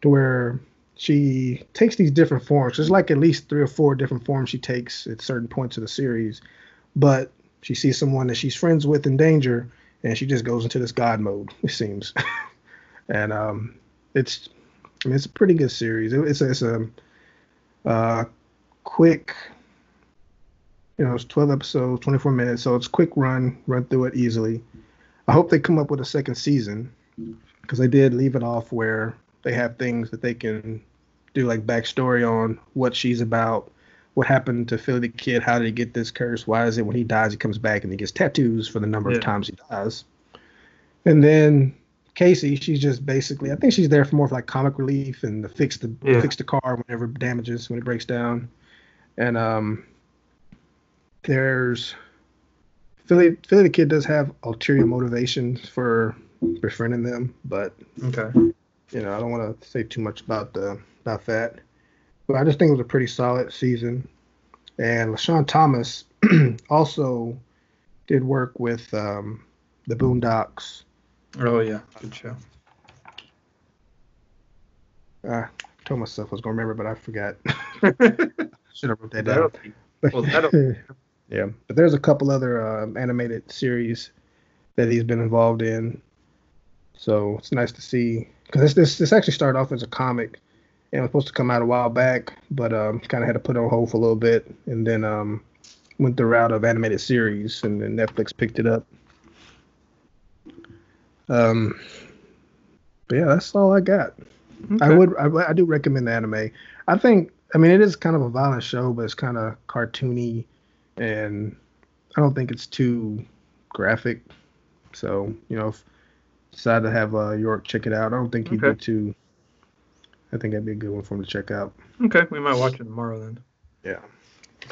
to where she takes these different forms. There's like at least 3 or 4 different forms she takes at certain points of the series. But she sees someone that she's friends with in danger, and she just goes into this god mode, it seems. And it's a pretty good series. It's a quick, it's 12 episodes, 24 minutes, so it's quick run through it easily. I hope they come up with a second season, because they did leave it off where they have things that they can do, like backstory on what she's about, what happened to Philly the Kid, how did he get this curse, why is it when he dies he comes back and he gets tattoos for the number of times he dies. And then Casey, she's just basically, I think she's there for more of like comic relief and to fix the car whenever damages, when it breaks down. And there's Philly the Kid does have ulterior motivations for befriending them, but I don't want to say too much about that. But I just think it was a pretty solid season. And LaShawn Thomas also did work with the Boondocks. Oh, yeah. Good show. I told myself I was going to remember, but I forgot. Should have wrote that down. Yeah. But there's a couple other animated series that he's been involved in. So it's nice to see. Because this actually started off as a comic. And it was supposed to come out a while back, but kind of had to put it on hold for a little bit, and then went the route of animated series, and then Netflix picked it up. But yeah, that's all I got. Okay. I do recommend the anime. I think it is kind of a violent show, but it's kind of cartoony, and I don't think it's too graphic. So if you decide to have York check it out, I don't think he'd be too. I think that'd be a good one for him to check out. Okay, we might watch it tomorrow then. Yeah.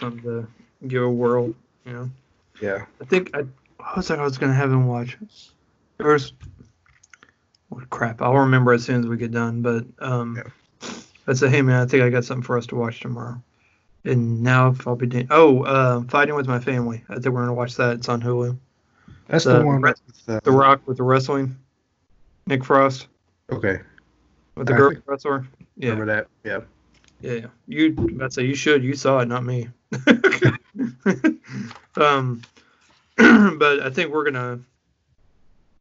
Something to give a whirl, Yeah. I was going to have him watch. I'll remember as soon as we get done, but I said, hey man, I think I got something for us to watch tomorrow. And now if I'll be doing... Fighting with My Family. I think we're going to watch that. It's on Hulu. That's the one with The Rock with the wrestling. Nick Frost. Okay. With the girl wrestler? Yeah. Remember that? Yeah. Yeah. I'd say you should. You saw it, not me. But I'm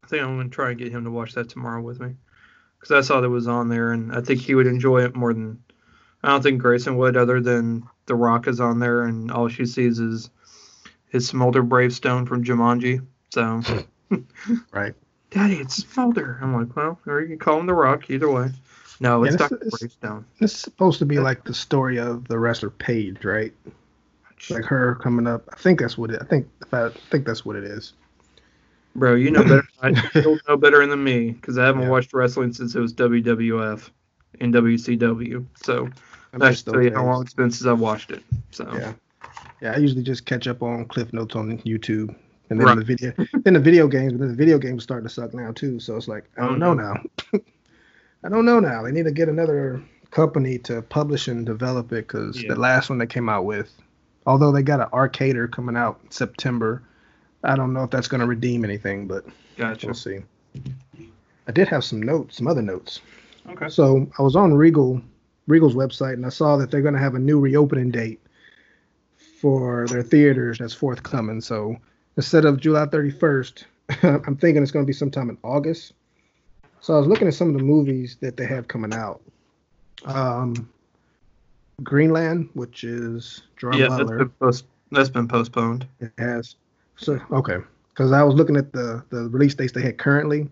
going to try and get him to watch that tomorrow with me. Because I saw that was on there, and I think he would enjoy it more than... I don't think Grayson would, other than The Rock is on there, and all she sees is his Smolder Bravestone from Jumanji. So... Right. Daddy, it's Smolder. I'm like, well, or you can call him The Rock, either way. No, it's Dr. Bravestone. It's supposed to be like the story of the wrestler Paige, right? Like her coming up. I think that's what it is. Bro, you know better. You'll know better than me, because I haven't watched wrestling since it was WWF and WCW. So I should tell you how long it's been since I've watched it. So yeah, I usually just catch up on Cliff Notes on YouTube. And then the video games, but the video games are starting to suck now too. So it's like, I don't know now. They need to get another company to publish and develop it, because the last one they came out with, although they got an arcader coming out in September, I don't know if that's going to redeem anything, but we'll see. I did have some other notes. Okay. So I was on Regal's website, and I saw that they're going to have a new reopening date for their theaters that's forthcoming. So instead of July 31st, I'm thinking it's going to be sometime in August. So I was looking at some of the movies that they have coming out. Greenland, which is Gerard Butler. That's been postponed. It has. So, okay. Because I was looking at the release dates they had currently.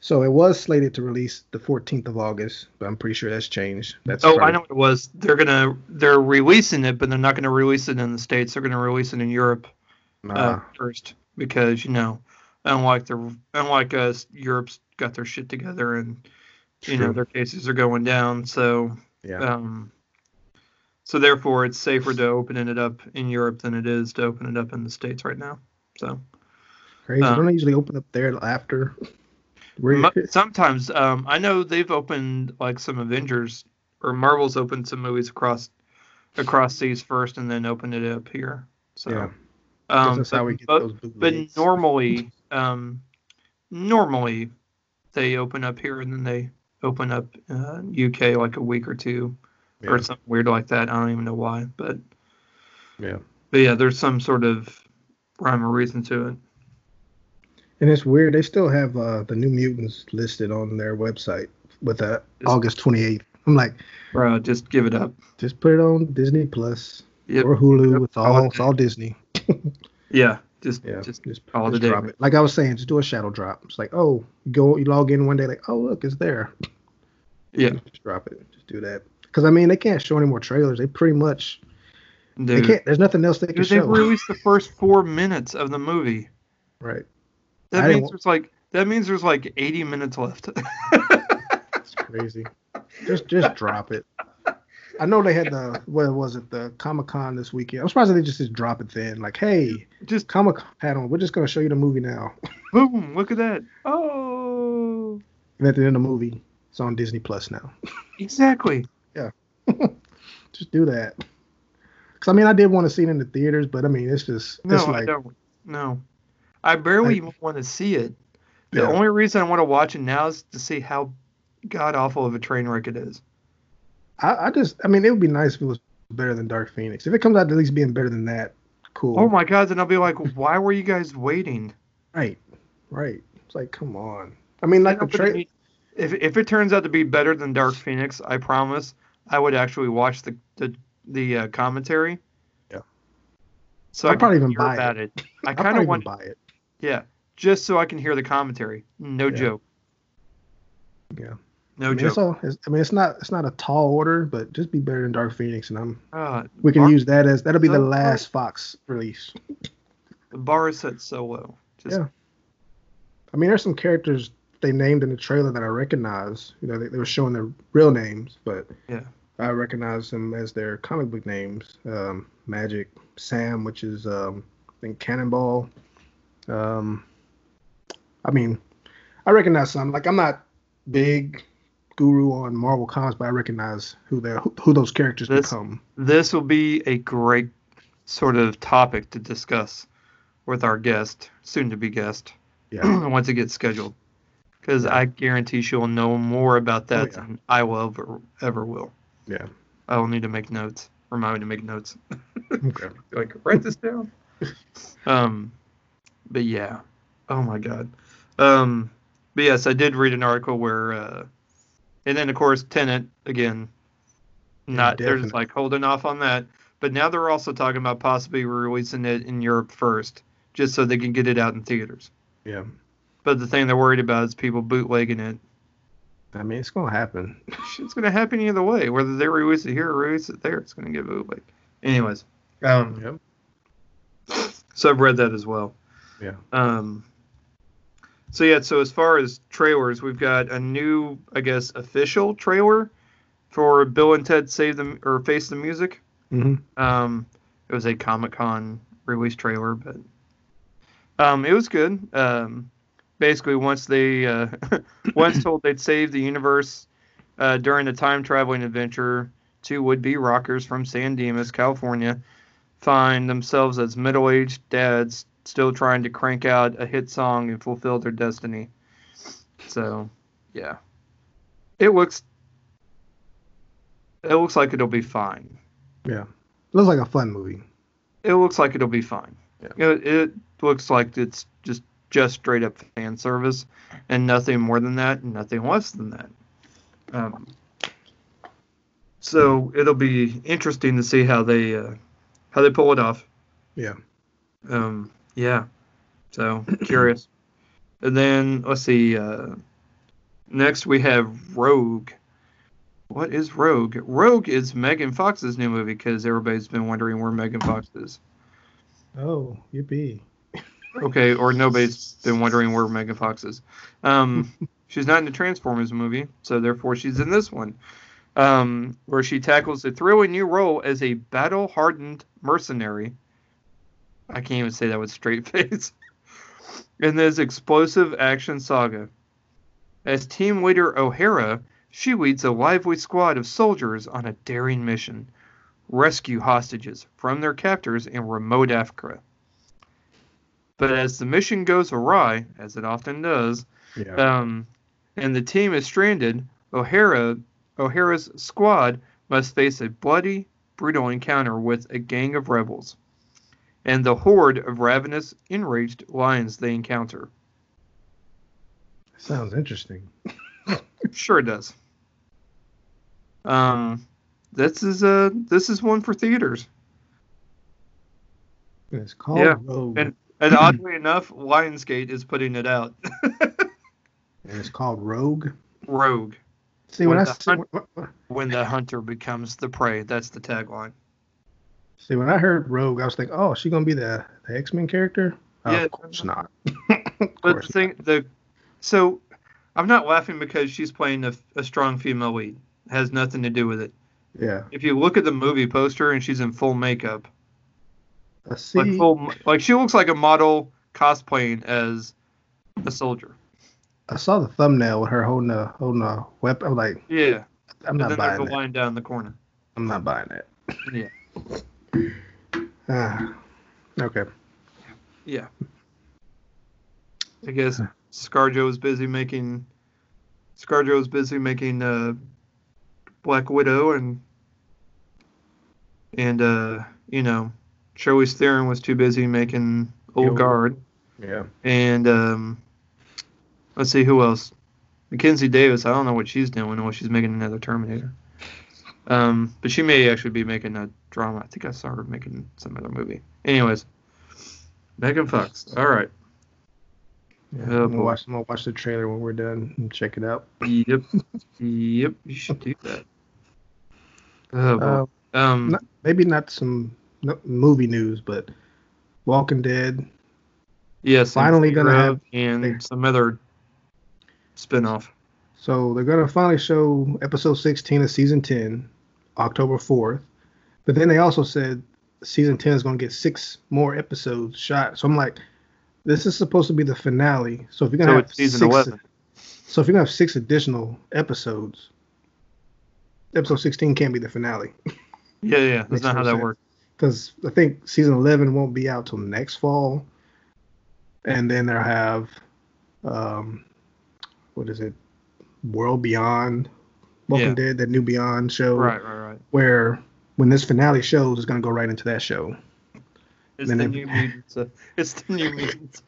So it was slated to release the 14th of August, but I'm pretty sure that's changed. I know what it was. They're releasing it, but they're not going to release it in the States. They're going to release it in Europe. First, because unlike us, Europe's got their shit together and you know, their cases are going down. So, yeah. So therefore it's safer to open it up in Europe than it is to open it up in the States right now. So crazy. Don't they usually open up there after? Sometimes. I know they've opened like some Avengers or Marvel's opened some movies across seas first and then opened it up here. So yeah. That's how we get those bootlegs. But normally, they open up here and then they open up UK like a week or two, or something weird like that. I don't even know why, but there's some sort of rhyme or reason to it. And it's weird. They still have the New Mutants listed on their website with August 28th. I'm like, bro, just give it up. Just put it on Disney Plus or Hulu. Yep. It's all Disney. Just drop it. Like I was saying, just do a shadow drop. It's like, oh, you log in one day, like, oh, look, it's there. Yeah, just drop it. Just do that. Because I mean, they can't show any more trailers. They pretty much, they can't. There's nothing else they can show. They released the first 4 minutes of the movie. Right. That means there's like 80 minutes left. That's crazy. Just drop it. I know they had the Comic-Con this weekend. I'm surprised they just drop it then. Like, hey, just Comic-Con hat on. We're just going to show you the movie now. Boom, look at that. Oh. And at the end of the movie, it's on Disney Plus now. Exactly. Yeah. Just do that. Because, I mean, I did want to see it in the theaters, but, I mean, it's just... I don't. No. I barely even want to see it. The only reason I want to watch it now is to see how god-awful of a train wreck it is. I mean, it would be nice if it was better than Dark Phoenix. If it comes out to at least being better than that, cool. Oh my God, then I'll be like, why were you guys waiting? Right. It's like, come on. I mean, like if it turns out to be better than Dark Phoenix, I promise I would actually watch the commentary. Yeah. So I'd probably even buy about it. I kind of want to buy it. Yeah, just so I can hear the commentary. No joke. Yeah. No joke. It's not a tall order, but just be better than Dark Phoenix, and we can use that as that'll be the last Fox release. The bar is set so low. Yeah. I mean, there's some characters they named in the trailer that I recognize. You know, they were showing their real names, but I recognize them as their comic book names. Magic Sam, which is I think Cannonball. I mean, I recognize some. Like, I'm not big guru on Marvel Comics, but I recognize who those characters become. This will be a great sort of topic to discuss with our guest, soon to be guest, once it gets scheduled, because I guarantee she'll know more about that than I will ever will. Yeah, I will need to make notes. Remind me to make notes. Okay. Like, write this down. But yeah, oh my God. But yes, I did read an article where. And then, of course, Tenet, again, they're just like holding off on that. But now they're also talking about possibly releasing it in Europe first, just so they can get it out in theaters. Yeah. But the thing they're worried about is people bootlegging it. I mean, it's going to happen. It's going to happen either way. Whether they release it here or release it there, it's going to get bootlegged. Anyways. So I've read that as well. Yeah. So yeah, so as far as trailers, we've got a new, I guess, official trailer for Bill and Ted Face the Music. Mm-hmm. It was a Comic-Con release trailer, but it was good. Basically, once they once told they'd save the universe during a time traveling adventure, two would-be rockers from San Dimas, California, find themselves as middle-aged dads still trying to crank out a hit song and fulfill their destiny. So, yeah. It looks like it'll be fine. Yeah. It looks like a fun movie. It looks like it'll be fine. Yeah. It looks like it's just straight up fan service and nothing more than that and nothing less than that. So it'll be interesting to see how they pull it off. Yeah. So curious. And then let's see. Next we have Rogue. What is Rogue? Rogue is Megan Fox's new movie because everybody's been wondering where Megan Fox is. Oh, yippee. Okay, or nobody's been wondering where Megan Fox is. She's not in the Transformers movie, so therefore she's in this one, where she tackles the thrilling new role as a battle-hardened mercenary. I can't even say that with straight face. In this explosive action saga. As team leader O'Hara, she leads a lively squad of soldiers on a daring mission. Rescue hostages from their captors in remote Africa. But as the mission goes awry, as it often does, and the team is stranded, O'Hara's squad must face a bloody, brutal encounter with a gang of rebels and the horde of ravenous, enraged lions they encounter. Sounds interesting. Sure does. This is one for theaters. It's called Rogue. And oddly enough, Lionsgate is putting it out. And it's called Rogue. Rogue. See, when the hunter becomes the prey, that's the tagline. See, when I heard Rogue, I was thinking, "Oh, is she gonna be the X-Men character?" Yeah, of course not. So I'm not laughing because she's playing a strong female lead. It has nothing to do with it. Yeah. If you look at the movie poster, and she's in full makeup. I see. Like she looks like a model cosplaying as a soldier. I saw the thumbnail with her holding a weapon. I'm like, yeah, I'm not buying that. There's a line down the corner. I'm not buying that. Yeah. Okay. Yeah. I guess ScarJo's busy making Black Widow and you know, Charlize Theron was too busy making Old Guard. Yeah. And let's see who else. Mackenzie Davis. I don't know what she's doing or she's making another Terminator. But she may actually be making a drama. I think I saw her making some other movie. Anyways, Megan Fox. All right. Yeah, I'm gonna watch the trailer when we're done and check it out. Yep. Yep. You should do that. Maybe not movie news, but Walking Dead. Yes. Finally gonna have some other spinoff. So they're going to finally show episode 16 of season 10, October 4th. But then they also said season 10 is going to get 6 more episodes shot. So I'm like, this is supposed to be the finale. So if you're going to have season 11. So if you're going to have 6 additional episodes, episode 16 can't be the finale. Yeah. That's not how that works. Because I think season 11 won't be out till next fall. And then they'll have, what is it? World Beyond, Walking Dead, that new Beyond show. Right. Where when this finale shows, it's going to go right into that show. It's the new mutants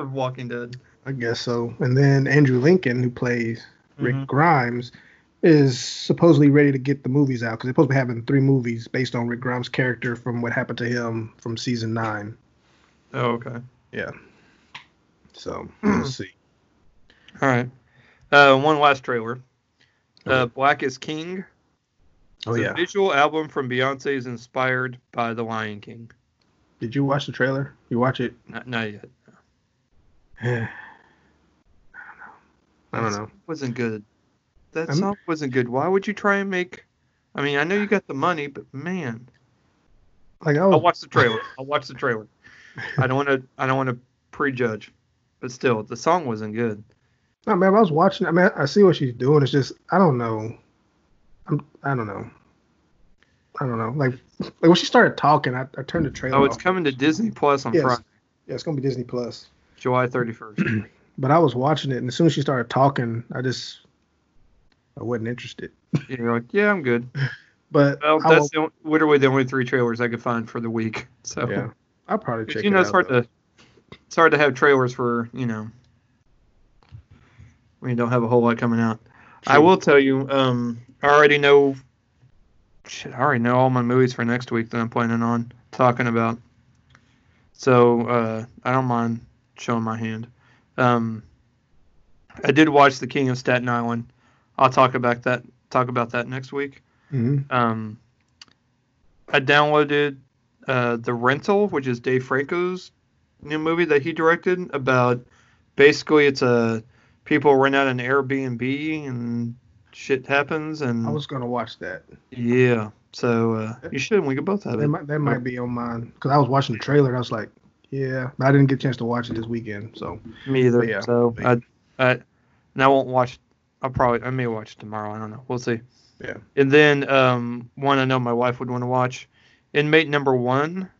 of Walking Dead. I guess so. And then Andrew Lincoln, who plays Rick Grimes, is supposedly ready to get the movies out because they're supposed to be having 3 movies based on Rick Grimes' character from what happened to him from season 9. Oh, okay. Yeah. So, we'll see. All right. One last trailer. Black is King. It's a visual album from Beyonce is inspired by The Lion King. Did you watch the trailer? You watch it? Not yet. No. I don't know. That wasn't good. That song wasn't good. Why would you try and make... I mean, I know you got the money, but man. I'll watch the trailer. I don't want to prejudge. But still, the song wasn't good. No, man, I was watching. I mean, I see what she's doing. It's just, I don't know. I don't know. Like when she started talking, I turned the trailer off. Oh, it's coming to Disney Plus on Friday. Yeah, it's going to be Disney Plus. July 31st. But I was watching it, and as soon as she started talking, I wasn't interested. Yeah, you're like, yeah, I'm good. But that's literally the only 3 trailers I could find for the week. So yeah, I'll probably check it out. You know, it's hard to have trailers for, you know, we don't have a whole lot coming out. True. I will tell you, I already know all my movies for next week that I'm planning on talking about. So I don't mind showing my hand. I did watch The King of Staten Island. I'll talk about that next week. Mm-hmm. I downloaded The Rental, which is Dave Franco's new movie that he directed. Basically, it's a people rent out an Airbnb and shit happens. And I was going to watch that. Yeah. So you should. We could both have it. That might be on mine. Because I was watching the trailer and I was like, yeah. But I didn't get a chance to watch it this weekend. So me either. Yeah, so I won't watch. I may watch it tomorrow. I don't know. We'll see. Yeah. And then one I know my wife would want to watch, Inmate Number 1,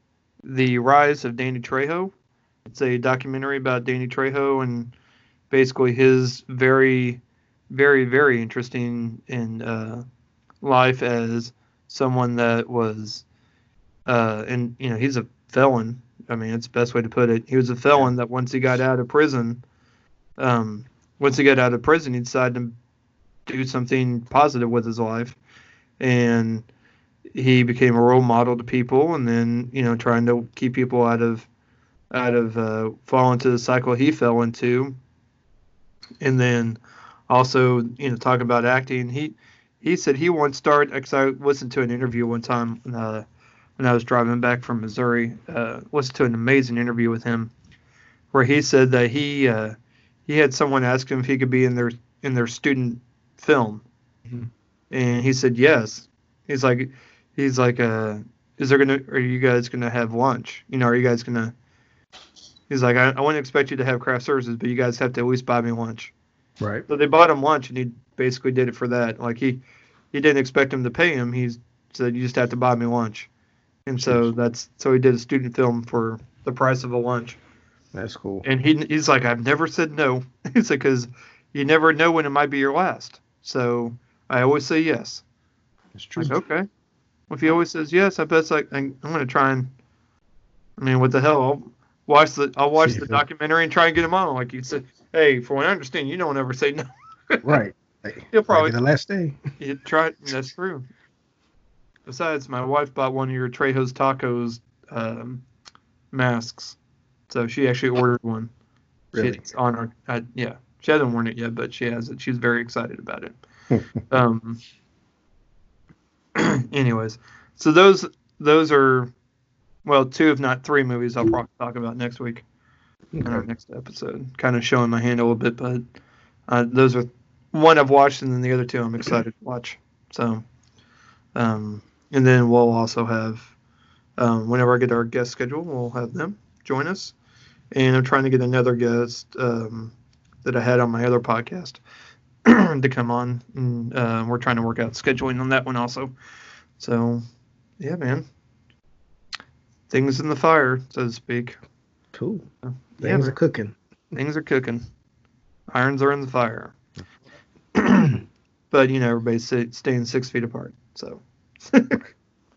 The Rise of Danny Trejo. It's a documentary about Danny Trejo and basically his very, very, very interesting life as someone that was, and you know, he's a felon. I mean, it's the best way to put it. He was a felon that once he got out of prison, he decided to do something positive with his life, and he became a role model to people. And then, you know, trying to keep people out of falling into the cycle he fell into. And then also, you know, talk about acting. He said he once started, because I listened to an interview one time when I was driving back from Missouri, listened to an amazing interview with him where he said that he had someone ask him if he could be in their student film. Mm-hmm. And he said yes. He's like, are you guys gonna have lunch? You know, are you guys gonna? He's like, I wouldn't expect you to have craft services, but you guys have to at least buy me lunch. Right. So they bought him lunch, and he basically did it for that. Like he didn't expect him to pay him. He said, you just have to buy me lunch. And so so he did a student film for the price of a lunch. That's cool. And he's like, I've never said no. He's like, because you never know when it might be your last. So I always say yes. It's true. Like, okay. Well, if he always says yes, I bet I'm gonna try and. I mean, what the hell? I'll watch the documentary and try and get him on. Like you said, hey, from what I understand, you don't ever say no. Right. He'll probably be the last day. You try. That's true. Besides, my wife bought one of your Trejo's Tacos masks, so she actually ordered one. Really? It's on her. Yeah, she hasn't worn it yet, but she has it. She's very excited about it. Anyways, so those are, well, two if not three movies I'll probably talk about next week in our next episode. Kind of showing my hand a little bit, but those are one I've watched, and then the other two I'm excited to watch. So, and then we'll also have, whenever I get our guest schedule, we'll have them join us. And I'm trying to get another guest that I had on my other podcast to come on, and we're trying to work out scheduling on that one also. So yeah, man, things in the fire, so to speak. Cool. So, yeah, things are cooking. Things are cooking. Irons are in the fire. But you know, everybody's staying 6 feet apart. So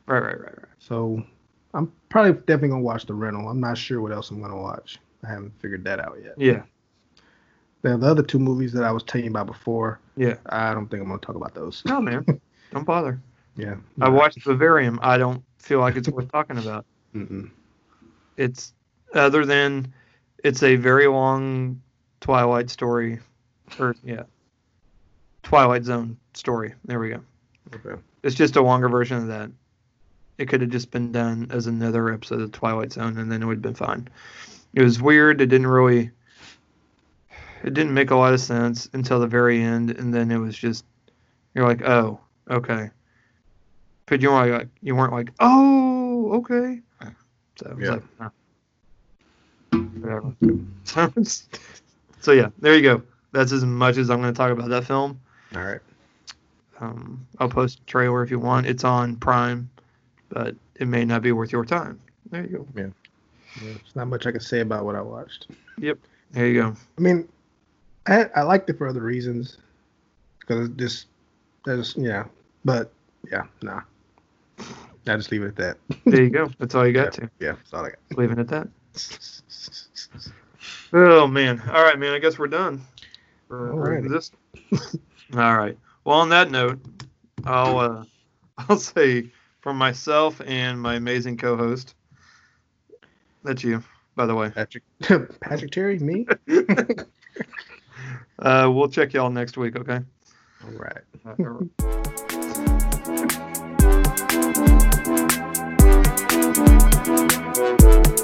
right. So I'm probably definitely gonna watch The Rental. I'm not sure what else I'm gonna watch. I haven't figured that out yet. Yeah. Now, the other two movies that I was telling you about before, yeah, I don't think I'm going to talk about those. No, man. Don't bother. Yeah. I watched Vivarium. I don't feel like it's worth talking about. Mm-mm. It's, other than, it's a very long Twilight story. Or, yeah. Twilight Zone story. There we go. Okay. It's just a longer version of that. It could have just been done as another episode of Twilight Zone, and then it would have been fine. It was weird. It didn't make a lot of sense until the very end, and then it was just, you're like, oh, okay. But you weren't like, oh, okay. So it was like, oh, whatever. So yeah, there you go. That's as much as I'm going to talk about that film. All right. I'll post a trailer if you want. It's on Prime, but it may not be worth your time. There you go. Yeah. There's not much I can say about what I watched. Yep. There you go. I mean, I liked it for other reasons, because I just leave it at that. There you go. That's all you got to. Yeah, that's all I got. Leaving it at that. Oh man! All right, man. I guess we're done. All right. Well, on that note, I'll say from myself and my amazing co-host. That's you, by the way. Patrick Terry, me. We'll check y'all next week, okay? All right. All right.